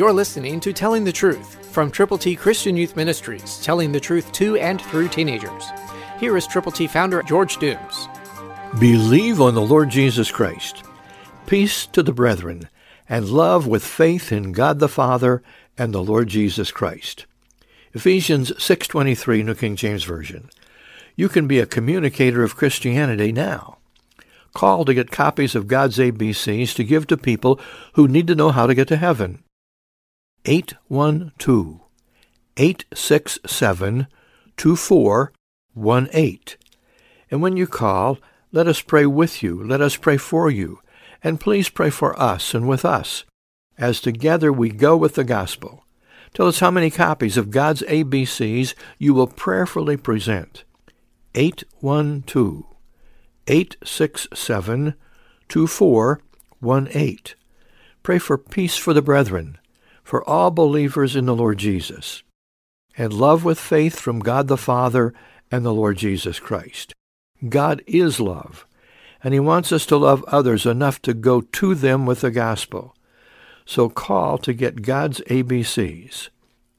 You're listening to Telling the Truth from Triple T Christian Youth Ministries, telling the truth to and through teenagers. Here is Triple T founder George Dooms. Believe on the Lord Jesus Christ. Peace to the brethren, and love with faith in God the Father and the Lord Jesus Christ. Ephesians 6:23, New King James Version. You can be a communicator of Christianity now. Call to get copies of God's ABCs to give to people who need to know how to get to heaven. 812-867-2418. And when you call, let us pray with you, let us pray for you, and please pray for us and with us, as together we go with the gospel. Tell us how many copies of God's ABCs you will prayerfully present. 812-867-2418. Pray for peace for the brethren, for all believers in the Lord Jesus, and love with faith from God the Father and the Lord Jesus Christ. God is love, and He wants us to love others enough to go to them with the gospel. So call to get God's ABCs,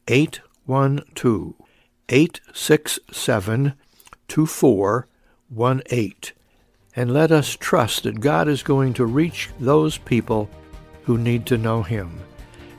812-867-2418, and let us trust that God is going to reach those people who need to know Him,